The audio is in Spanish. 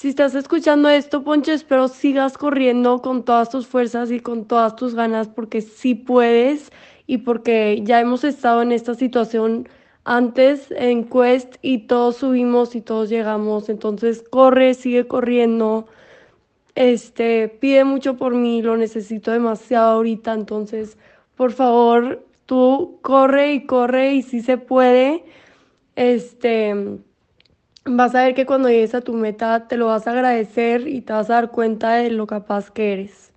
Si estás escuchando esto, Poncho, espero sigas corriendo con todas tus fuerzas y con todas tus ganas, porque sí puedes y porque ya hemos estado en esta situación antes en Quest y todos subimos y todos llegamos. Entonces corre, sigue corriendo. Pide mucho por mí, lo necesito demasiado ahorita. Entonces, por favor, tú corre y sí se puede. Vas a ver que cuando llegues a tu meta te lo vas a agradecer y te vas a dar cuenta de lo capaz que eres.